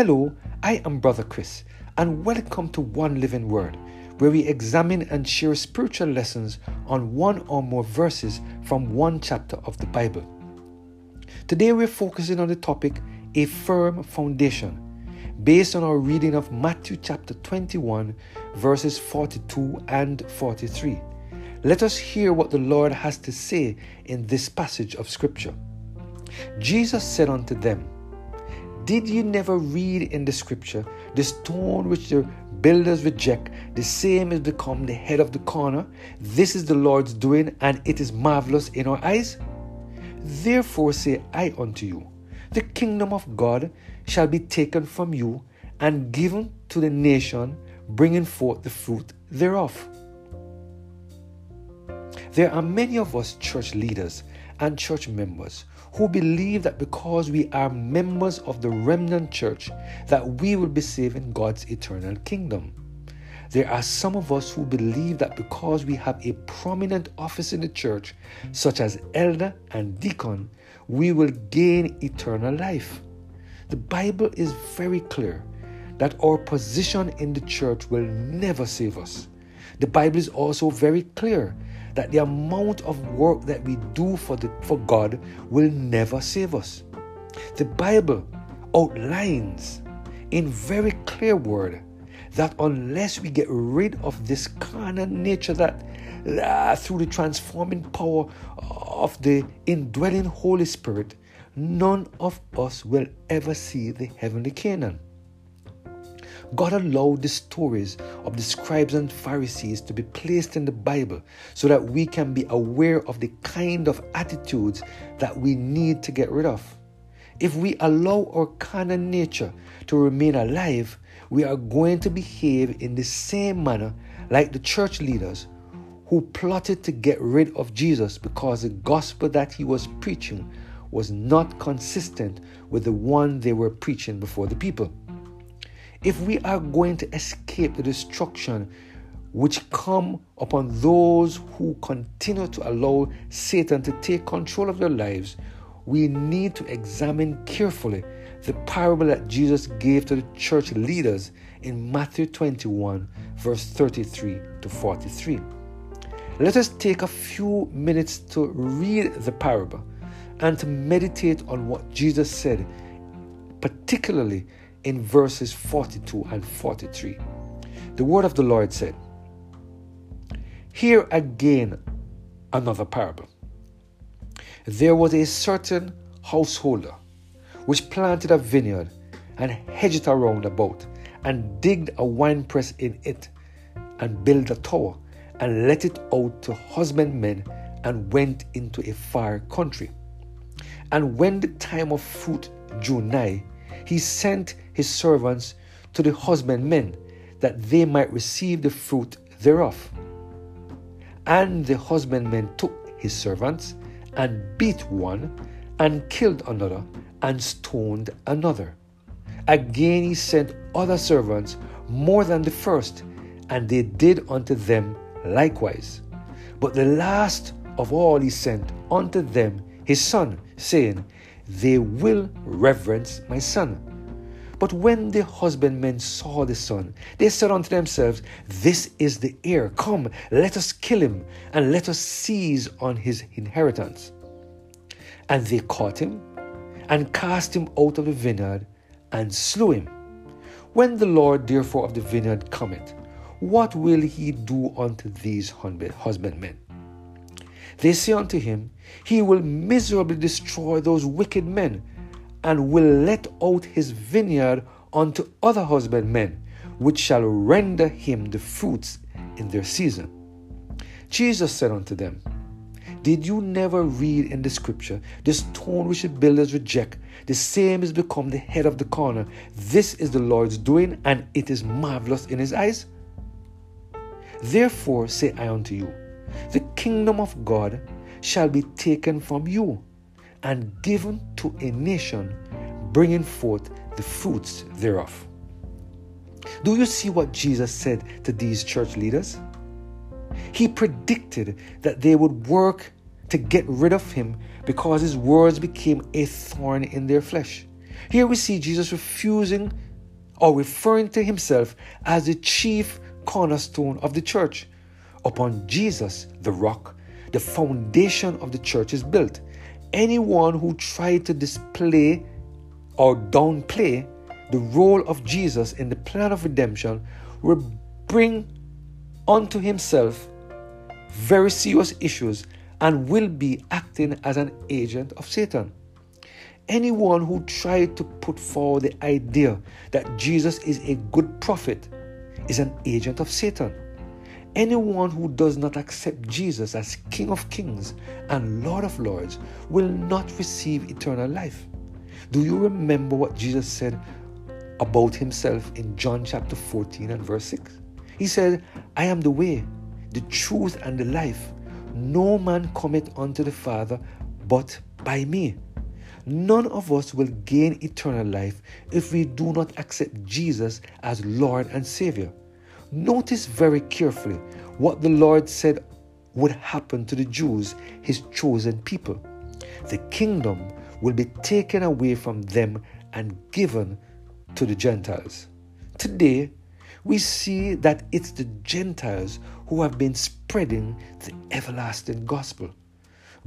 Hello, I am Brother Chris, and welcome to One Living Word, where we examine and share spiritual lessons on one or more verses from one chapter of the Bible. Today we're focusing on the topic, A Firm Foundation, based on our reading of Matthew chapter 21, verses 42 and 43. Let us hear what the Lord has to say in this passage of Scripture. Jesus said unto them, Did you never read in the Scripture, the stone which the builders reject, the same is become the head of the corner? This is the Lord's doing, and it is marvelous in our eyes. Therefore say I unto you, the kingdom of God shall be taken from you and given to the nation, bringing forth the fruit thereof. There are many of us church leaders and church members who believe that because we are members of the remnant church, that we will be saved in God's eternal kingdom. There are some of us who believe that because we have a prominent office in the church, such as elder and deacon, we will gain eternal life. The Bible is very clear that our position in the church will never save us. The Bible is also very clear that the amount of work that we do for God will never save us. The Bible outlines in very clear word that unless we get rid of this carnal nature that through the transforming power of the indwelling Holy Spirit, none of us will ever see the heavenly Canaan. God allowed the stories of the scribes and Pharisees to be placed in the Bible so that we can be aware of the kind of attitudes that we need to get rid of. If we allow our carnal nature to remain alive, we are going to behave in the same manner like the church leaders who plotted to get rid of Jesus because the gospel that he was preaching was not consistent with the one they were preaching before the people. If we are going to escape the destruction which comes upon those who continue to allow Satan to take control of their lives, we need to examine carefully the parable that Jesus gave to the church leaders in Matthew 21, verse 33 to 43. Let us take a few minutes to read the parable and to meditate on what Jesus said, particularly in verses 42 and 43. The word of the Lord said, Here again another parable. There was a certain householder which planted a vineyard and hedged it around about, and digged a winepress in it, and built a tower, and let it out to husbandmen, and went into a far country. And when the time of fruit drew nigh, he sent his servants to the husbandmen, that they might receive the fruit thereof. And the husbandmen took his servants, and beat one, and killed another, and stoned another. Again he sent other servants, more than the first, and they did unto them likewise. But the last of all he sent unto them his son, saying, They will reverence my son. But when the husbandmen saw the son, they said unto themselves, This is the heir. Come, let us kill him, and let us seize on his inheritance. And they caught him, and cast him out of the vineyard, and slew him. When the Lord therefore of the vineyard cometh, what will he do unto these husbandmen? They say unto him, He will miserably destroy those wicked men, and will let out his vineyard unto other husbandmen, which shall render him the fruits in their season. Jesus said unto them, Did you never read in the Scripture, the stone which the builders reject, the same is become the head of the corner? This is the Lord's doing, and it is marvelous in his eyes. Therefore say I unto you, the kingdom of God shall be taken from you and given to a nation, bringing forth the fruits thereof. Do you see what Jesus said to these church leaders? He predicted that they would work to get rid of him because his words became a thorn in their flesh. Here we see Jesus refusing or referring to himself as the chief cornerstone of the church. Upon Jesus, the rock, the foundation of the church is built. Anyone who tried to display or downplay the role of Jesus in the plan of redemption will bring unto himself very serious issues and will be acting as an agent of Satan. Anyone who tried to put forward the idea that Jesus is a good prophet is an agent of Satan. Anyone who does not accept Jesus as King of Kings and Lord of Lords will not receive eternal life. Do you remember what Jesus said about himself in John chapter 14 and verse 6? He said, "I am the way, the truth, and the life. No man cometh unto the Father but by me." None of us will gain eternal life if we do not accept Jesus as Lord and Savior. Notice very carefully what the Lord said would happen to the Jews, his chosen people. The kingdom will be taken away from them and given to the Gentiles. Today, we see that it's the Gentiles who have been spreading the everlasting gospel.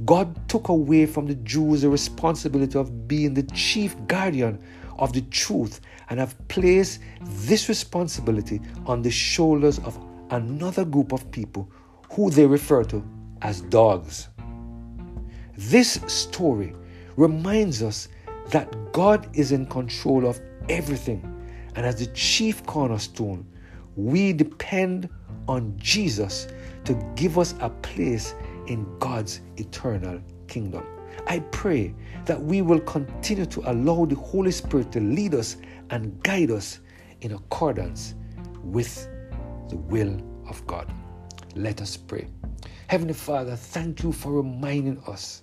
God took away from the Jews the responsibility of being the chief guardian of the truth and have placed this responsibility on the shoulders of another group of people who they refer to as dogs. This story reminds us that God is in control of everything, and as the chief cornerstone, we depend on Jesus to give us a place in God's eternal kingdom. I pray that we will continue to allow the Holy Spirit to lead us and guide us in accordance with the will of God. Let us pray. Heavenly Father, thank you for reminding us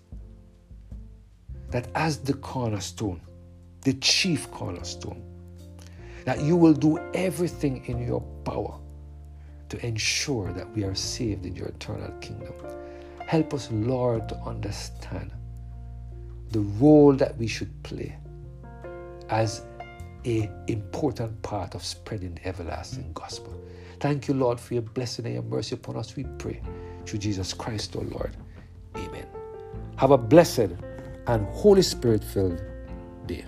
that as the cornerstone, the chief cornerstone, that you will do everything in your power to ensure that we are saved in your eternal kingdom. Help us, Lord, to understand the role that we should play as an important part of spreading the everlasting gospel. Thank you, Lord, for your blessing and your mercy upon us, we pray. Through Jesus Christ, our Lord. Amen. Have a blessed and Holy Spirit-filled day.